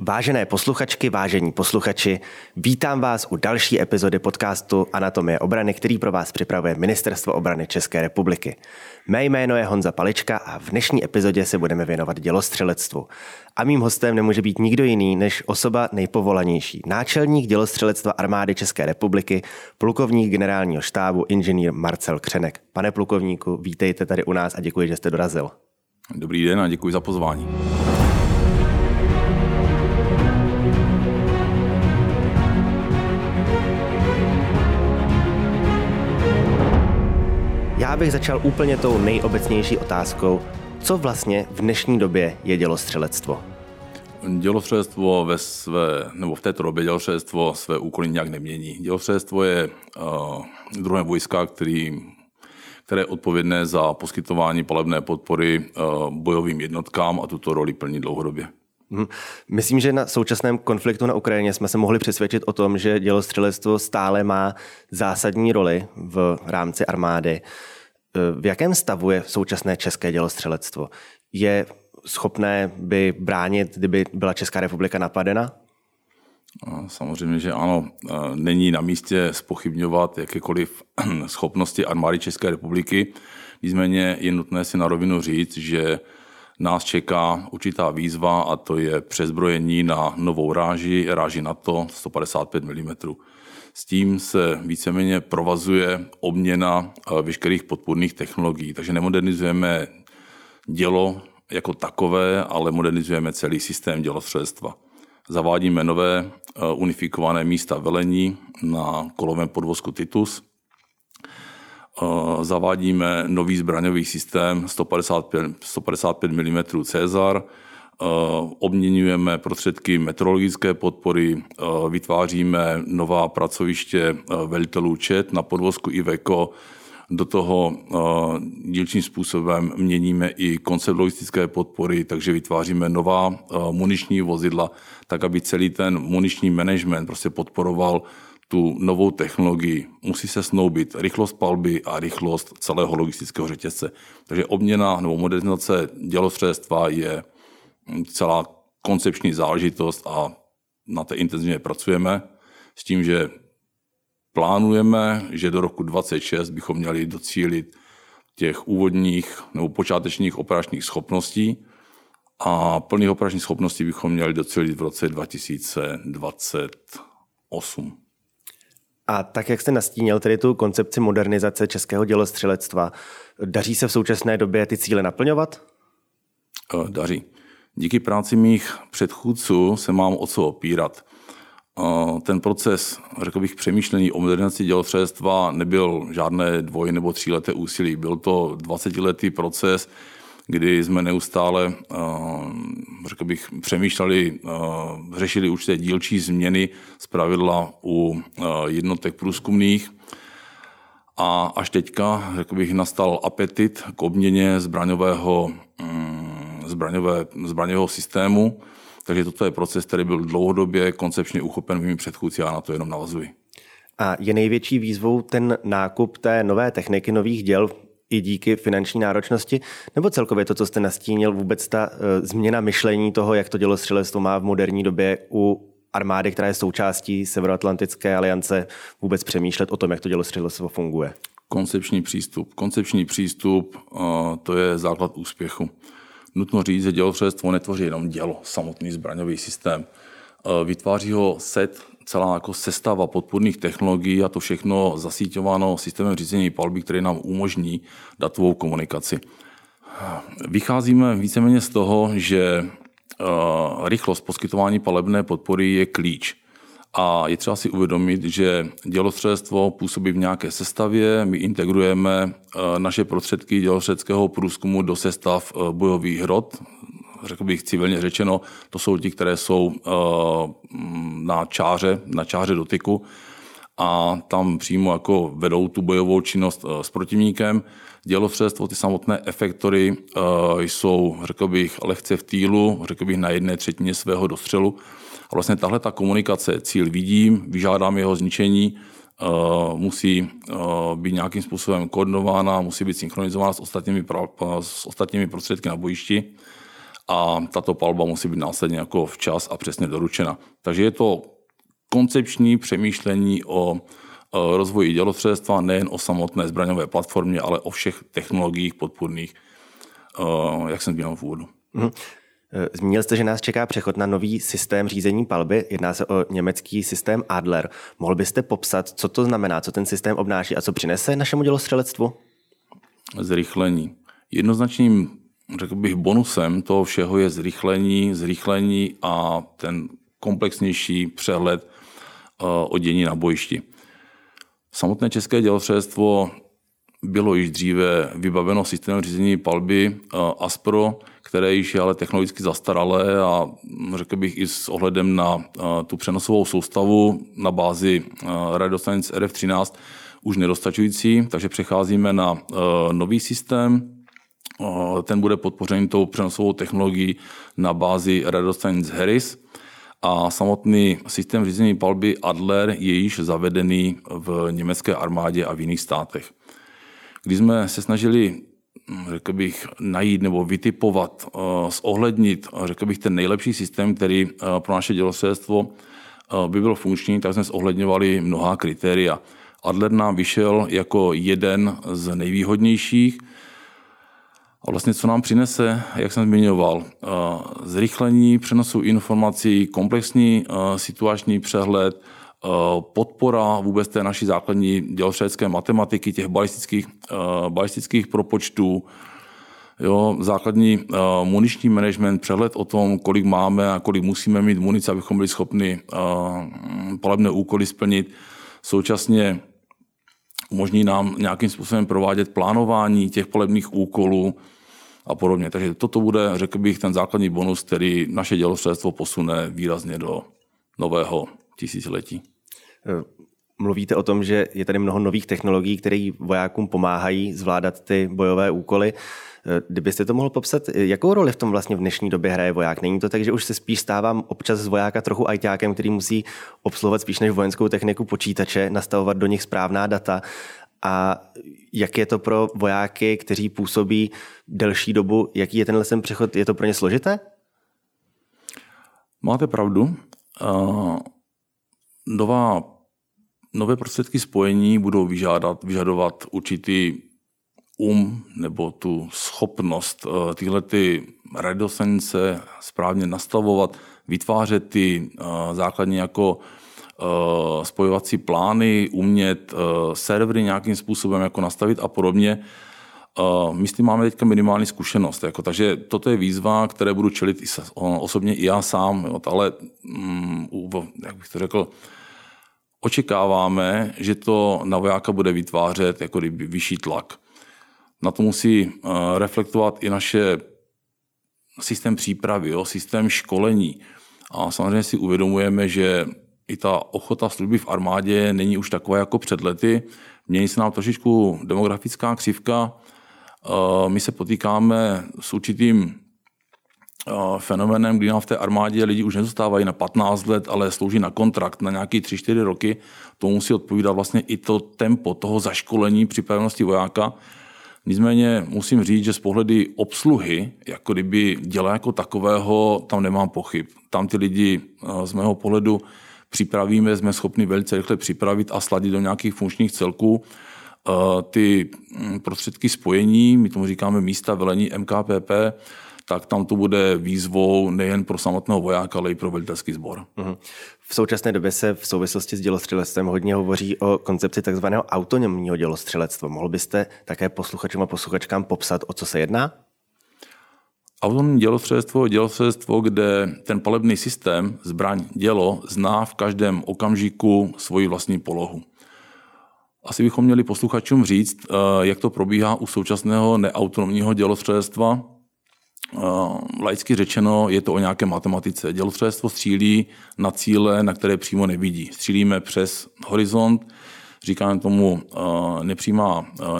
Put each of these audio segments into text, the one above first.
Vážené posluchačky, vážení posluchači, vítám vás u další epizody podcastu Anatomie obrany, který pro vás připravuje Ministerstvo obrany České republiky. Mé jméno je Honza Palička a v dnešní epizodě se budeme věnovat dělostřelectvu. A mým hostem nemůže být nikdo jiný než osoba nejpovolanější. Náčelník dělostřelectva armády České republiky, plukovník generálního štábu, inženýr Marcel Křenek. Pane plukovníku, vítejte tady u nás a děkuji, že jste dorazil. Dobrý den a děkuji za pozvání. Já bych začal úplně tou nejobecnější otázkou, co vlastně v dnešní době je dělostřelectvo? Dělostřelectvo v této době dělostřelectvo své úkoly nějak nemění. Dělostřelectvo je druhé vojska, které je odpovědné za poskytování palebné podpory bojovým jednotkám a tuto roli plní dlouhodobě. Myslím, že na současném konfliktu na Ukrajině jsme se mohli přesvědčit o tom, že dělostřelectvo stále má zásadní roli v rámci armády. V jakém stavu je současné české dělostřelectvo? Je schopné by bránit, kdyby byla Česká republika napadena? Samozřejmě, že ano. Není na místě zpochybňovat jakékoliv schopnosti armády České republiky. Nicméně je nutné si na rovinu říct, že nás čeká určitá výzva a to je přezbrojení na novou ráži NATO 155 mm. S tím se víceméně provazuje obměna veškerých podpůrných technologií. Takže nemodernizujeme dělo jako takové, ale modernizujeme celý systém dělostřelectva. Zavádíme nové unifikované místa velení na kolovém podvozku Titus. Zavádíme nový zbraňový systém 155 mm Caesar, obměňujeme prostředky meteorologické podpory, vytváříme nová pracoviště velitelů čet na podvozku IVECO, do toho dílčím způsobem měníme i koncept logistické podpory, takže vytváříme nová muniční vozidla, tak aby celý ten muniční management prostě podporoval tu novou technologii. Musí se snoubit rychlost palby a rychlost celého logistického řetězce. Takže obměna nebo modernizace dělostřelectva je celá koncepční záležitost a na té intenzivně pracujeme s tím, že plánujeme, že do roku 2026 bychom měli docílit těch úvodních nebo počátečních operačních schopností a plných operačních schopností bychom měli docílit v roce 2028. A tak, jak jste nastínil tedy tu koncepci modernizace českého dělostřelectva, daří se v současné době ty cíle naplňovat? Daří. Díky práci mých předchůdců se mám o co opírat. Ten proces, řekl bych, přemýšlení o modernizaci dělostřelectva nebyl žádné dvoj- nebo tříleté úsilí. Byl to 20letý proces, kdy jsme neustále, řekl bych, přemýšleli, řešili určité dílčí změny zpravidla u jednotek průzkumných. A až teďka, řekl bych, nastal apetit k obměně zbraňového systému. Takže toto je proces, který byl dlouhodobě koncepčně uchopen mými předchůdci, já na to jenom navazuji. A je největší výzvou ten nákup té nové techniky, nových děl, i díky finanční náročnosti, nebo celkově to, co jste nastínil, vůbec ta změna myšlení toho, jak to dělostřelectvo má v moderní době u armády, která je součástí Severoatlantické aliance, vůbec přemýšlet o tom, jak to dělostřelectvo funguje? Koncepční přístup, to je základ úspěchu. Nutno říct, že dělostřelectvo netvoří jenom dělo, samotný zbraňový systém. Vytváří ho celá sestava podpůrných technologií a to všechno zasíťováno systémem řízení palby, který nám umožní datovou komunikaci. Vycházíme víceméně z toho, že rychlost poskytování palebné podpory je klíč. A je třeba si uvědomit, že dělostřelectvo působí v nějaké sestavě, my integrujeme naše prostředky dělostřeleckého průzkumu do sestav bojových rod, řekl bych civilně řečeno, to jsou ti, které jsou na čáře dotyku a tam přímo jako vedou tu bojovou činnost s protivníkem. Dělostřelectvo, ty samotné efektory jsou, řekl bych, lehce v týlu, řekl bych na 1/3 svého dostřelu. A vlastně tahle ta komunikace, cíl vidím, vyžádám jeho zničení, musí být nějakým způsobem koordinována, musí být synchronizována s ostatními prostředky na bojišti. a tato palba musí být následně jako včas a přesně doručena. Takže je to koncepční přemýšlení o rozvoji dělostřelectva, nejen o samotné zbraňové platformě, ale o všech technologiích podpůrných, jak jsem zmínil v úvodu. Zmínil jste, že nás čeká přechod na nový systém řízení palby. Jedná se o německý systém Adler. Mohl byste popsat, co to znamená, co ten systém obnáší a co přinese našemu dělostřelectvu? Zrychlení. Jednoznačným, řekl bych, bonusem toho všeho je zrychlení a ten komplexnější přehled o dění na bojišti. Samotné české dělostřelectvo bylo již dříve vybaveno systémem řízení palby ASPRO, které již je ale technologicky zastaralé a řekl bych i s ohledem na tu přenosovou soustavu na bázi radiostanic RF-13 už nedostačující, takže přecházíme na nový systém. Ten bude podpořen tou přenosovou technologií na bázi radiostanic Harris a samotný systém řízení palby Adler je již zavedený v německé armádě a v jiných státech. Když jsme se snažili, řekl bych, najít nebo vytipovat, zohlednit, řekl bych, ten nejlepší systém, který pro naše dělostřelectvo by byl funkční, tak jsme zohledňovali mnohá kritéria. Adler nám vyšel jako jeden z nejvýhodnějších. A vlastně co nám přinese, jak jsem zmiňoval, zrychlení přenosu informací, komplexní situační přehled, podpora vůbec té naší základní dělostřelecké matematiky, těch balistických propočtů, jo, základní muniční management, přehled o tom, kolik máme a kolik musíme mít munice, abychom byli schopni palebné úkoly splnit. Současně umožní nám nějakým způsobem provádět plánování těch palebných úkolů a podobně. Takže toto bude, řekl bych, ten základní bonus, který naše dělostřelectvo posune výrazně do nového tisíciletí. Mluvíte o tom, že je tady mnoho nových technologií, které vojákům pomáhají zvládat ty bojové úkoly. Kdybyste to mohl popsat, jakou roli v tom vlastně v dnešní době hraje voják? Není to tak, že už se spíš stávám občas z vojáka trochu ajťákem, který musí obsluhovat spíš než vojenskou techniku počítače, nastavovat do nich správná data. A jak je to pro vojáky, kteří působí delší dobu, jaký je tenhle sem přechod? Je to pro ně složité? Máte pravdu. Nové prostředky spojení budou vyžadovat určitý nebo tu schopnost tyhle ty radiostanice správně nastavovat, vytvářet ty základní jako spojovací plány, umět servery nějakým způsobem jako nastavit a podobně. My s tím máme teďka minimální zkušenost, jako, takže toto je výzva, které budu čelit osobně i já sám, jo, ale jak bych to řekl, očekáváme, že to na vojáka bude vytvářet jako vyšší tlak. Na to musí reflektovat i naše systém přípravy, jo, systém školení. A samozřejmě si uvědomujeme, že i ta ochota služby v armádě není už taková jako před lety. Mění se nám trošičku demografická křivka. My se potýkáme s určitým fenoménem, kdy nám v té armádě lidi už nezůstávají na 15 let, ale slouží na kontrakt na nějaký 3-4 roky. To musí odpovídat vlastně i to tempo toho zaškolení připravenosti vojáka. Nicméně musím říct, že z pohledu obsluhy, jako kdyby děla jako takového, tam nemám pochyb. Tam ty lidi z mého pohledu připravíme, jsme schopni velice rychle připravit a sladit do nějakých funkčních celků. Ty prostředky spojení, my tomu říkáme místa velení MKPP, tak tam to bude výzvou nejen pro samotného vojáka, ale i pro velitelský sbor. V současné době se v souvislosti s dělostřelectvem hodně hovoří o koncepci takzvaného autonomního dělostřelectva. Mohl byste také posluchačům a posluchačkám popsat, o co se jedná? Autonomní dělostřelectvo je dělostřelectvo, kde ten palebný systém, zbraň, dělo, zná v každém okamžiku svoji vlastní polohu. Asi bychom měli posluchačům říct, jak to probíhá u současného neautonomního dělostřelectva. Laicky řečeno, je to o nějaké matematice. Dělostřelectvo střílí na cíle, na které přímo nevidí. Střílíme přes horizont, říkáme tomu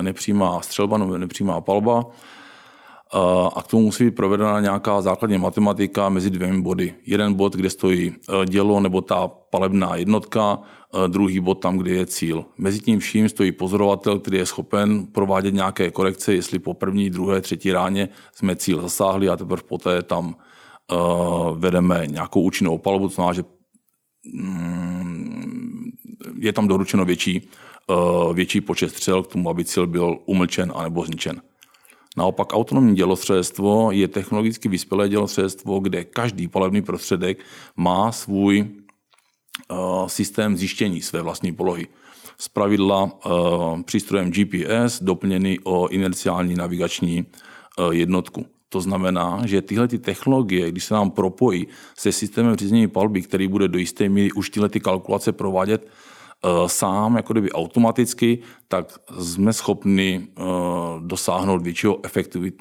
nepřímá střelba nebo nepřímá palba, a k tomu musí být provedena nějaká základní matematika mezi dvěmi body. Jeden bod, kde stojí dělo nebo ta palebná jednotka, druhý bod tam, kde je cíl. Mezi tím vším stojí pozorovatel, který je schopen provádět nějaké korekce, jestli po první, druhé, třetí ráně jsme cíl zasáhli a teprve poté tam vedeme nějakou účinnou palbu, co znamená, že je tam doručeno větší počet střel k tomu, aby cíl byl umlčen anebo zničen. Naopak autonomní dělostřelectvo je technologicky vyspělé dělostřelectvo, kde každý palebný prostředek má svůj systém zjištění své vlastní polohy. Zpravidla přístrojem GPS doplněný o inerciální navigační jednotku. To znamená, že tyhle technologie, když se nám propojí se systémem řízení palby, který bude do jisté míry už tyhle kalkulace provádět sám, jako kdyby automaticky, tak jsme schopni dosáhnout většího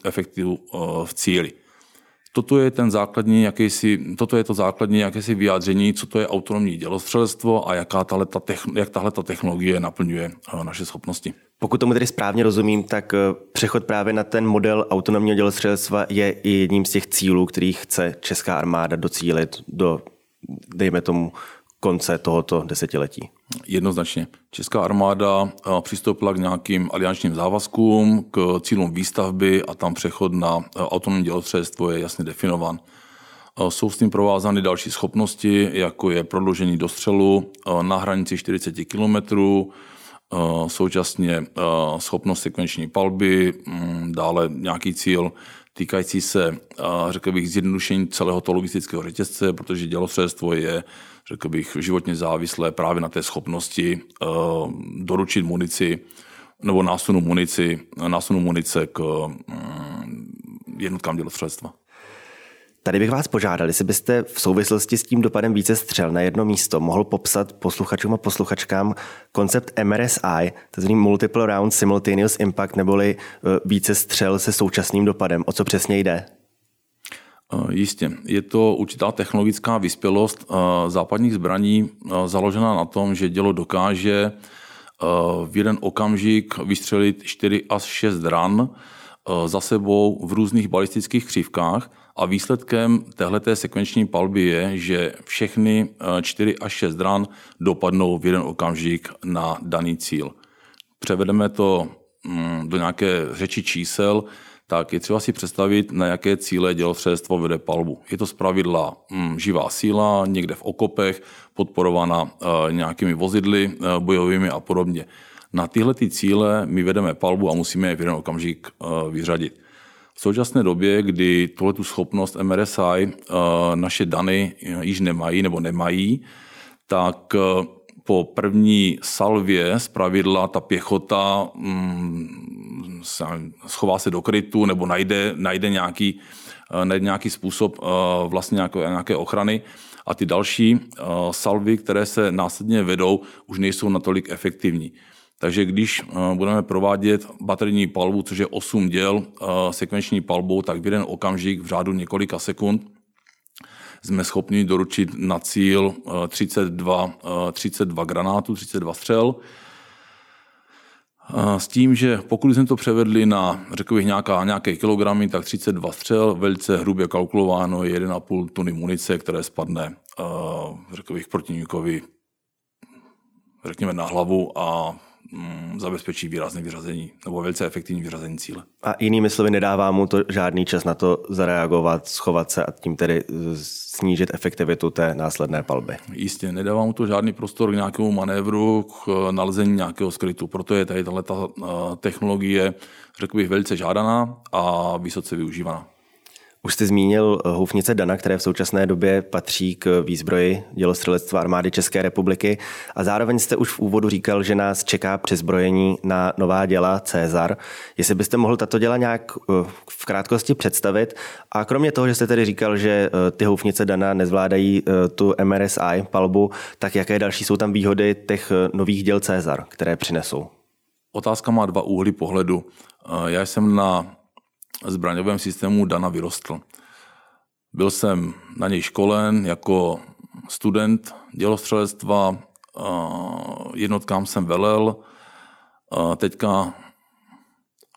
efektivu v cíli. Toto je to základní jakési vyjádření, co to je autonomní dělostřelectvo a jak tahle technologie naplňuje naše schopnosti. Pokud tomu tedy správně rozumím, tak přechod právě na ten model autonomního dělostřelectva je i jedním z těch cílů, který chce česká armáda docílit do, dejme tomu, konce tohoto desetiletí. Jednoznačně. Česká armáda přistoupila k nějakým aliančním závazkům, k cílům výstavby a tam přechod na autonomní dělostřelectvo je jasně definován. Jsou s tím provázány další schopnosti, jako je prodloužení dostřelu na hranici 40 km, současně schopnost sekvenční palby, dále nějaký cíl týkající se, řekl bych, zjednodušení celého toho logistického řetězce, protože dělostřelectvo je, řekl bych, životně závislé právě na té schopnosti doručit munici nebo násunu munice k jednotkám dělostřelectva. Tady bych vás požádal, jestli byste v souvislosti s tím dopadem více střel na jedno místo mohl popsat posluchačům a posluchačkám koncept MRSI, tzv. Multiple Round Simultaneous Impact, neboli více střel se současným dopadem. O co přesně jde? Jistě. Je to určitá technologická vyspělost západních zbraní založená na tom, že dělo dokáže v jeden okamžik vystřelit 4 až 6 ran za sebou v různých balistických křivkách a výsledkem téhleté sekvenční palby je, že všechny 4 až 6 ran dopadnou v jeden okamžik na daný cíl. Převedeme to do nějaké řeči čísel, tak je třeba si představit, na jaké cíle dělostřelectvo vede palbu. Je to zpravidla živá síla, někde v okopech, podporovaná nějakými vozidly bojovými a podobně. Na tyhle cíle my vedeme palbu a musíme je v jeden okamžik vyřadit. V současné době, kdy tuhletu schopnost MRSI naše Dany již nemají, tak po první salvě zpravidla ta pěchota schová se do krytu nebo najde nějaký způsob vlastně nějaké ochrany a ty další salvy, které se následně vedou, už nejsou natolik efektivní. Takže když budeme provádět baterijní palbu, což je 8 děl sekvenční palbou, tak v jeden okamžik v řádu několika sekund jsme schopni doručit na cíl 32 granátů, 32 střel. S tím, že pokud jsme to převedli na, řekl bych, nějaké kilogramy, tak 32 střel, velice hrubě kalkulováno je 1,5 tuny munice, které spadne, řekl bych, protivníkovi, řekněme, na hlavu a zabezpečí výrazné vyřazení nebo velice efektivní vyřazení cíle. A jinými slovy, nedává mu to žádný čas na to zareagovat, schovat se a tím tedy snížit efektivitu té následné palby. Jistě, nedává mu to žádný prostor k nějakému manévru, k nalezení nějakého skrytu. Proto je tady tato technologie, řekl bych, velice žádaná a vysoce využívaná. Už jste zmínil houfnice Dana, které v současné době patří k výzbroji dělostřelectva armády České republiky a zároveň jste už v úvodu říkal, že nás čeká přizbrojení na nová děla Caesar. Jestli byste mohl tato děla nějak v krátkosti představit a kromě toho, že jste tedy říkal, že ty houfnice Dana nezvládají tu MRSI palbu, tak jaké další jsou tam výhody těch nových děl Caesar, které přinesou? Otázka má dva úhly pohledu. Já jsem na zbraňovém systému Dana vyrostl. Byl jsem na něj školen jako student dělostřelectva, jednotkám jsem velel, teďka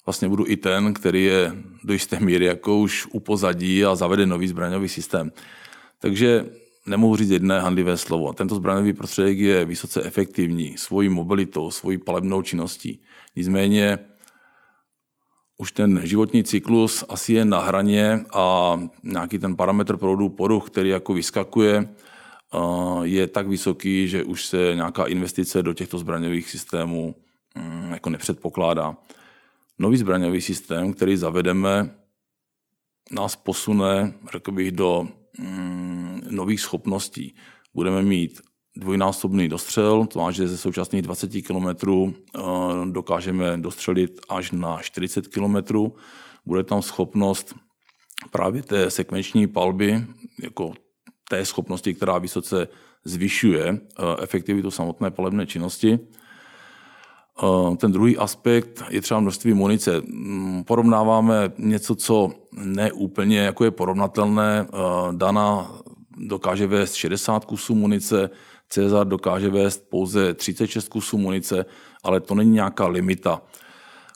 vlastně budu i ten, který je do jisté míry jako už upozadí a zavede nový zbraňový systém. Takže nemohu říct jedné handlivé slovo. Tento zbraňový prostředek je vysoce efektivní svojí mobilitou, svojí palebnou činností. Nicméně už ten životní cyklus asi je na hraně a nějaký ten parametr proudu poruch, který jako vyskakuje, je tak vysoký, že už se nějaká investice do těchto zbraňových systémů jako nepředpokládá. Nový zbraňový systém, který zavedeme, nás posune, řekl bych, do nových schopností. Budeme mít dvojnásobný dostřel, to znamená, že ze současných 20 km dokážeme dostřelit až na 40 km. Bude tam schopnost právě té sekvenční palby, jako té schopnosti, která vysoce zvyšuje efektivitu samotné palebné činnosti. Ten druhý aspekt je třeba množství munice. Porovnáváme něco, co ne úplně jako je porovnatelné. Dana dokáže vést 60 kusů munice, Caesar dokáže vést pouze 36 kusů munice, ale to není nějaká limita,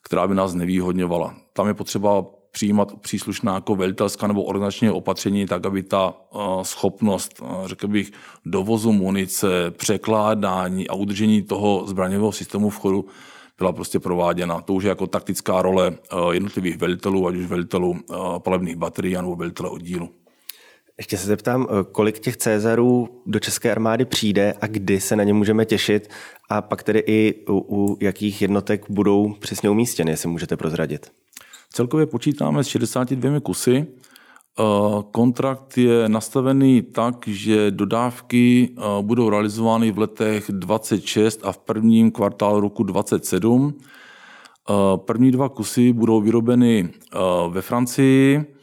která by nás nevýhodňovala. Tam je potřeba přijímat příslušná jako velitelská nebo organizační opatření, tak aby ta schopnost, řekl bych, dovozu munice, překládání a udržení toho zbraňového systému v chodu byla prostě prováděna. To už je jako taktická role jednotlivých velitelů, ať už velitelů palebných baterií nebo velitele oddílu. Ještě se zeptám, kolik těch Caesarů do české armády přijde a kdy se na ně můžeme těšit a pak tedy i u jakých jednotek budou přesně umístěny, jestli můžete prozradit. Celkově počítáme s 62 kusy. Kontrakt je nastavený tak, že dodávky budou realizovány v letech 26 a v prvním kvartálu roku 27. První dva kusy budou vyrobeny ve Francii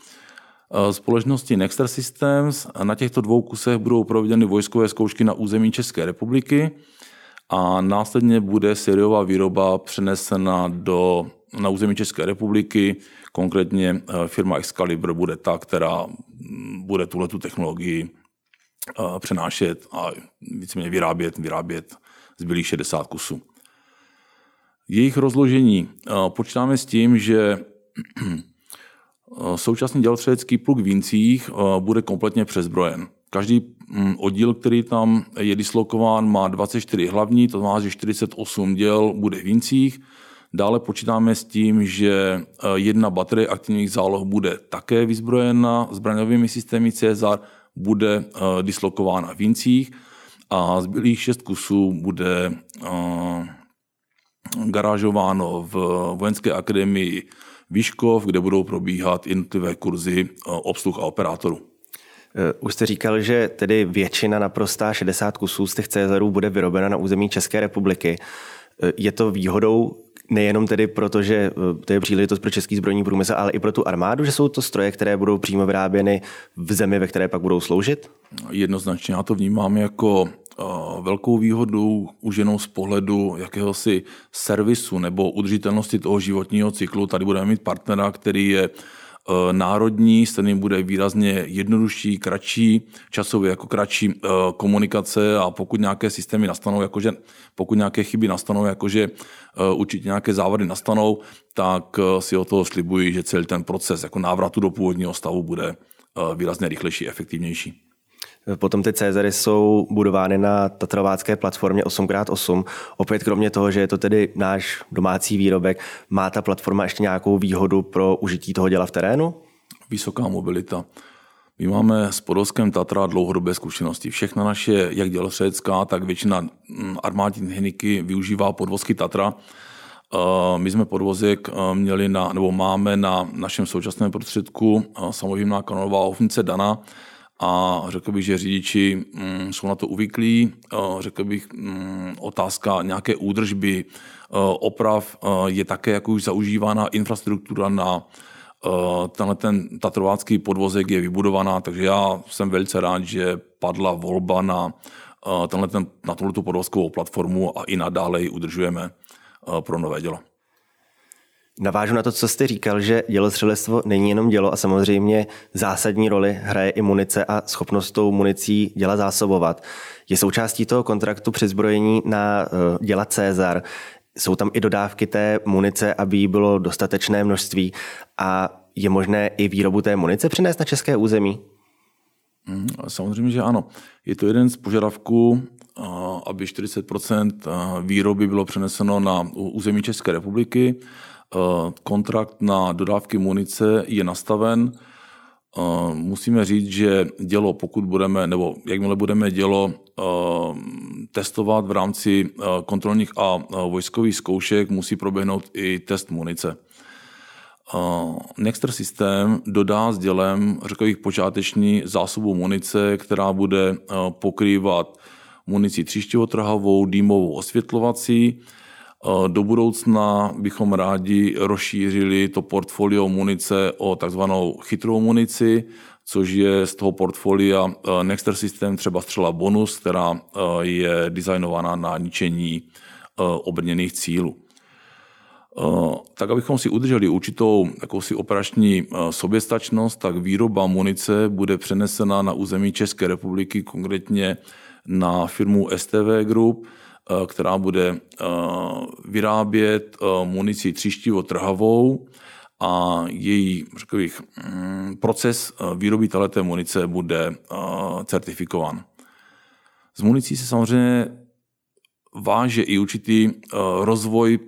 společnosti Nexter Systems. Na těchto dvou kusech budou provedeny vojskové zkoušky na území České republiky a následně bude sériová výroba přenesena na území České republiky, konkrétně firma Excalibur bude ta, která bude tuhletu technologii přenášet a víceméně vyrábět zbylých 60 kusů. Jejich rozložení. Počítáme s tím, že současný dělostřelecký pluk v Vincích bude kompletně přezbrojen. Každý oddíl, který tam je dislokován, má 24 hlavní, to znamená, že 48 děl bude v Vincích. Dále počítáme s tím, že jedna baterie aktivních záloh bude také vyzbrojena zbraňovými systémy Caesar, bude dislokována v Vincích a zbylých 6 kusů bude garážováno v Vojenské akademii Vyškov, kde budou probíhat jednotlivé kurzy obsluh a operátorů. Už jste říkal, že tedy většina naprostá 60 kusů z těch Caesarů bude vyrobena na území České republiky. Je to výhodou nejenom tedy proto, že to je příležitost pro český zbrojní průmysl, ale i pro tu armádu, že jsou to stroje, které budou přímo vyráběny v zemi, ve které pak budou sloužit? Jednoznačně, já to vnímám jako velkou výhodu už jenom z pohledu jakéhosi servisu nebo udržitelnosti toho životního cyklu. Tady budeme mít partnera, který je národní, s kterým bude výrazně jednodušší, kratší, časově jako kratší komunikace a pokud nějaké systémy nastanou, jakože pokud nějaké chyby nastanou, jakože určitě nějaké závady nastanou, tak si o toho slibuji, že celý ten proces jako návratu do původního stavu bude výrazně rychlejší, efektivnější. Potom ty Caesary jsou budovány na tatravácké platformě 8x8. Opět kromě toho, že je to tedy náš domácí výrobek, má ta platforma ještě nějakou výhodu pro užití toho děla v terénu? Vysoká mobilita. My máme s podolském Tatra dlouhodobé zkušenosti. Všechna naše, jak dělostřelecká, tak většina armádní techniky využívá podvozky Tatra. My jsme podvozek měli máme na našem současném prostředku samoživná kanonová ofnice Dana. A řekl bych, že řidiči jsou na to uvyklí. Řekl bych, otázka nějaké údržby, oprav je také jako už zaužívána infrastruktura na tenhle ten tatrovácký podvozek je vybudovaná, takže já jsem velice rád, že padla volba na tuhletu podvozkovou platformu a i nadále ji udržujeme pro nové dělo. Navážu na to, co jste říkal, že dělostřelectvo není jenom dělo a samozřejmě zásadní roli hraje i munice a schopnost tou municí děla zásobovat. Je součástí toho kontraktu přizbrojení na děla Caesar. Jsou tam i dodávky té munice, aby jí bylo dostatečné množství a je možné i výrobu té munice přinést na české území? Samozřejmě, že ano. Je to jeden z požadavků, aby 40% výroby bylo přeneseno na území České republiky. Kontrakt na dodávky munice je nastaven. Musíme říct, že dělo, pokud budeme, nebo jakmile budeme dělo testovat v rámci kontrolních a vojskových zkoušek, musí proběhnout i test munice. Nexter System dodá s dělem, řekl bych, počáteční zásobu munice, která bude pokrývat munici tříštivotrhavou, dýmovou, osvětlovací. Do budoucna bychom rádi rozšířili to portfolio munice o takzvanou chytrou munici, což je z toho portfolia Nexter System třeba střela Bonus, která je designována na ničení obrněných cílů. Tak, abychom si udrželi určitou jakousi operační soběstačnost, tak výroba munice bude přenesena na území České republiky, konkrétně na firmu STV Group, která bude vyrábět munici tříštivotrhavou a její, řekl bych, proces výroby této munice bude certifikován. Z municí se samozřejmě váže i určitý rozvoj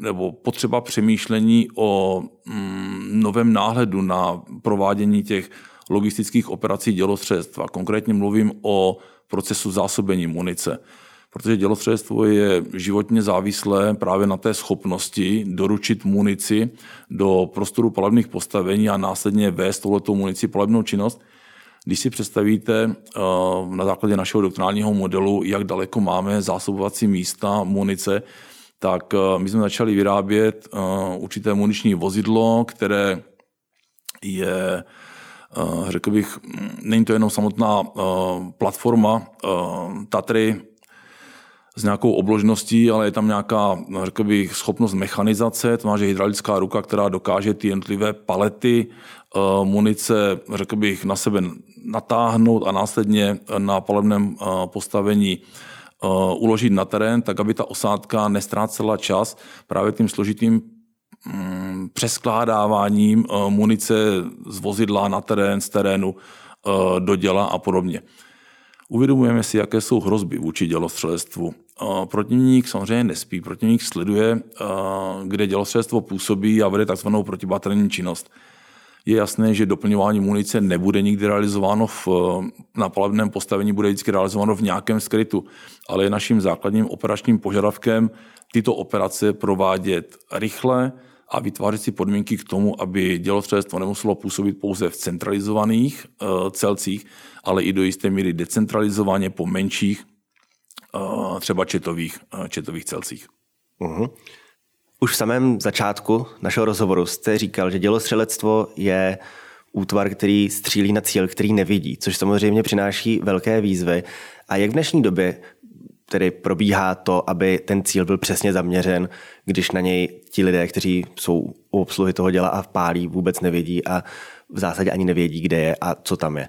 nebo potřeba přemýšlení o novém náhledu na provádění těch logistických operací dělostřelectva. Konkrétně mluvím o procesu zásobení munice, protože dělostřelectvo je životně závislé právě na té schopnosti doručit munici do prostoru palebných postavení a následně vést touhletou munici palebnou činnost. Když si představíte na základě našeho doktorálního modelu, jak daleko máme zásobovací místa munice, tak my jsme začali vyrábět určité muniční vozidlo, které je, řekl bych, není to jenom samotná platforma Tatry s nějakou obložností, ale je tam nějaká, řekl bych, schopnost mechanizace, to znamená, že hydraulická ruka, která dokáže ty jednotlivé palety munice, řekl bych, na sebe natáhnout a následně na palebném postavení uložit na terén, tak aby ta osádka nestrácela čas právě tím složitým přeskládáváním munice z vozidla na terén, z terénu do děla a podobně. Uvědomujeme si, jaké jsou hrozby vůči dělostřelectvu. Protivník samozřejmě nespí, protivník sleduje, kde dělostřelectvo působí a vede takzvanou protibaterní činnost. Je jasné, že doplňování munice nebude nikdy realizováno na palebném postavení, bude vždycky realizováno v nějakém skrytu, ale je naším základním operačním požadavkem tyto operace provádět rychle a vytvářet si podmínky k tomu, aby dělostřelectvo nemuselo působit pouze v centralizovaných celcích, ale i do jisté míry decentralizovaně po menších, třeba četových celcích. Uhum. Už v samém začátku našeho rozhovoru jste říkal, že dělostřelectvo je útvar, který střílí na cíl, který nevidí, což samozřejmě přináší velké výzvy. A jak v dnešní době tedy probíhá to, aby ten cíl byl přesně zaměřen, když na něj ti lidé, kteří jsou u obsluhy toho děla a pálí, vůbec nevědí a v zásadě ani nevědí, kde je a co tam je?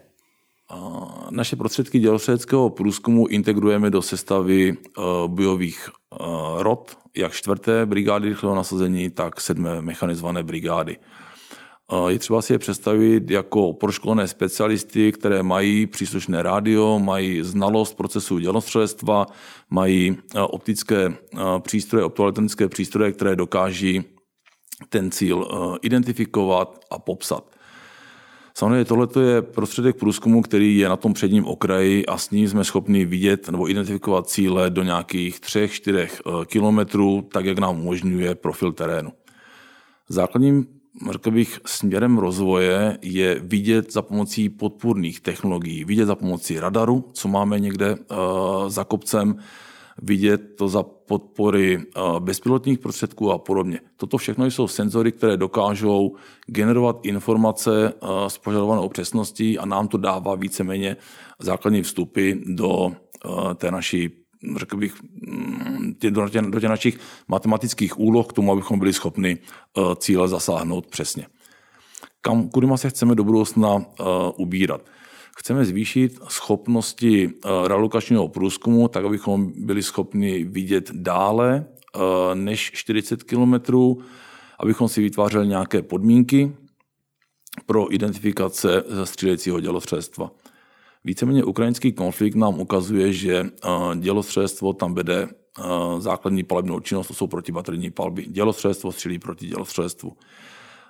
Naše prostředky dělostřeleckého průzkumu integrujeme do sestavy bojových rod, jak 4. brigády rychlého nasazení, tak 7. mechanizované brigády. Je třeba si je představit jako proškolené specialisty, které mají příslušné rádio, mají znalost procesu dělostřelectva, mají optické přístroje, optoelektronické přístroje, které dokáží ten cíl identifikovat a popsat. Samozřejmě tohleto je prostředek průzkumu, který je na tom předním okraji a s ním jsme schopni vidět nebo identifikovat cíle do nějakých 3-4 kilometrů, tak jak nám umožňuje profil terénu. Základním, řekl bych, směrem rozvoje je vidět za pomocí podpůrných technologií, vidět za pomocí radaru, co máme někde za kopcem, vidět to za podpory bezpilotních prostředků a podobně. Toto všechno jsou senzory, které dokážou generovat informace s požadovanou přesností a nám to dává víceméně základní vstupy do té naší, řekl bych, do těch našich matematických úloh k tomu, abychom byli schopni cíle zasáhnout přesně. Kudy se chceme do budoucna ubírat? Chceme zvýšit schopnosti relokačního průzkumu, tak abychom byli schopni vidět dále než 40 kilometrů, abychom si vytvářeli nějaké podmínky pro identifikace střílecího dělostřelectva. Víceméně ukrajinský konflikt nám ukazuje, že dělostřelectvo tam vede základní palebnou činnost, to jsou protibaterijní palby. Dělostřelectvo střílí proti dělostřelectvu.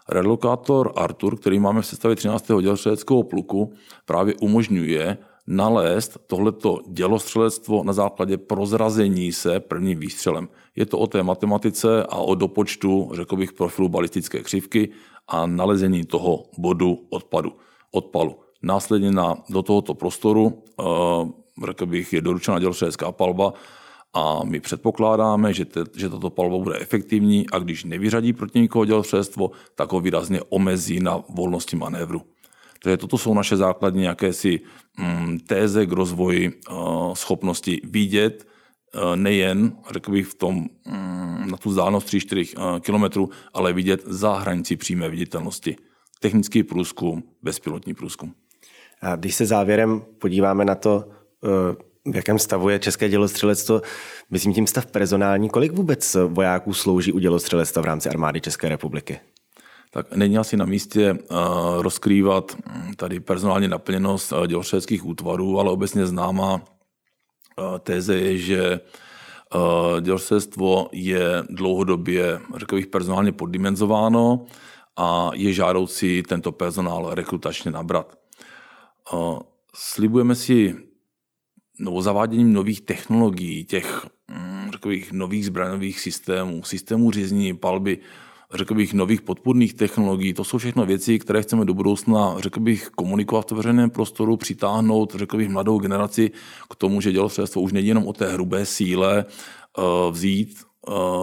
Relokátor Artur, který máme v sestavě 13. dělostřeleckého pluku, právě umožňuje nalézt tohleto dělostřelectvo na základě prozrazení se prvním výstřelem. Je to o té matematice a o dopočtu, řekl bych, profilu balistické křivky a nalezení toho bodu odpalu. Následně do tohoto prostoru, řekl bych, je doručena dělostřelecká palba a my předpokládáme, že tato palba bude efektivní a když nevyřadí proti nikoho dělostřelectvo, tak ho výrazně omezí na volnosti manévru. Takže toto jsou naše základní jakési téze k rozvoji schopnosti vidět nejen, řekl bych, v tom, na tu vzdálenost 3-4 kilometrů, ale vidět za hranici přímé viditelnosti. Technický průzkum, bezpilotní průzkum. A když se závěrem podíváme na to, v jakém stavu je české dělostřelectvo, myslím tím stav personální, kolik vůbec vojáků slouží u dělostřelectva v rámci armády České republiky? Tak není asi na místě rozkrývat tady personální naplněnost dělostřeleckých útvarů, ale obecně známá téze je, že dělostřelectvo je dlouhodobě, řekl bych, personálně poddimenzováno a je žádoucí tento personál rekrutačně nabrat. Slibujeme si zaváděním nových technologií, těch, řekl bych, nových zbraňových systémů, systémů řízení, palby, řekl bych, nových podpůrných technologií. To jsou všechno věci, které chceme do budoucna, řekl bych, komunikovat v veřejném prostoru, přitáhnout, řekl bych, mladou generaci k tomu, že dělostřelectvo už není jenom o té hrubé síle vzít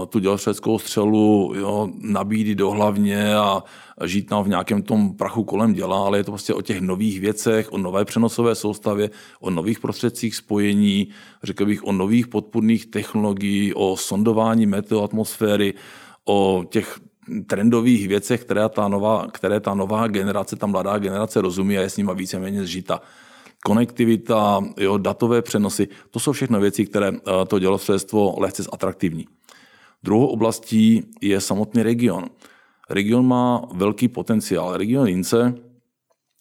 tu dělostřeleckou střelu, jo, nabít do hlavně a žít tam v nějakém tom prachu kolem děla, ale je to prostě o těch nových věcech, o nové přenosové soustavě, o nových prostředcích spojení, řekl bych, o nových podpůrných technologií, o sondování meteoatmosféry, o těch trendových věcech, které ta nová generace, ta mladá generace rozumí a je s nima víceméně zžita. Konektivita, jo, datové přenosy, to jsou všechno věci, které to dělostřelectvo lehce zatraktivní. Druhou oblastí je samotný region. Region má velký potenciál. Region Jince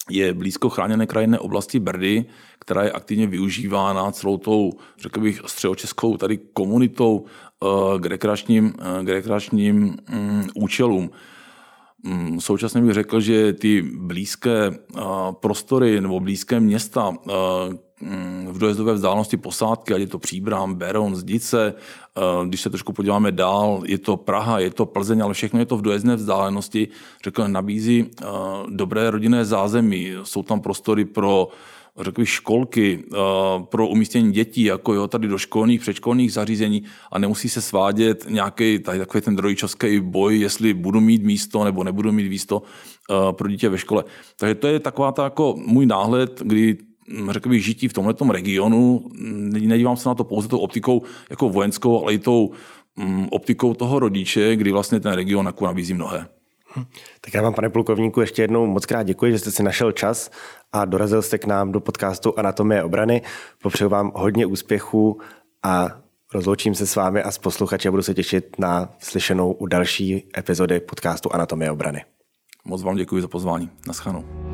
je blízko chráněné krajinné oblasti Brdy, která je aktivně využívána celou tou, řekl bych, středočeskou tady komunitou k rekreačním účelům. Současně bych řekl, že ty blízké prostory nebo blízké města v dojezdové vzdálenosti posádky, ať je to Příbram, Beroun, Zdice, když se trošku podíváme dál, je to Praha, je to Plzeň, ale všechno je to v dojezdné vzdálenosti, řekl, nabízí dobré rodinné zázemí, jsou tam prostory pro, řekl bych, školky, pro umístění dětí, jako jo, tady do školních, předškolních zařízení a nemusí se svádět nějaký takový ten rodičovský boj, jestli budu mít místo nebo nebudu mít místo pro dítě ve škole. Takže to je taková ta, jako můj náhled, kdy, řekl bych, žití v tomhletom regionu, nedívám se na to pouze tou optikou jako vojenskou, ale i tou optikou toho rodiče, kdy vlastně ten region jako nabízí mnohé. Tak já vám, pane plukovníku, ještě jednou moc krát děkuji, že jste si našel čas a dorazil jste k nám do podcastu Anatomie obrany. Popřeju vám hodně úspěchů a rozloučím se s vámi a s posluchači a budu se těšit na slyšenou u další epizody podcastu Anatomie obrany. Moc vám děkuji za pozvání. Naschledanou.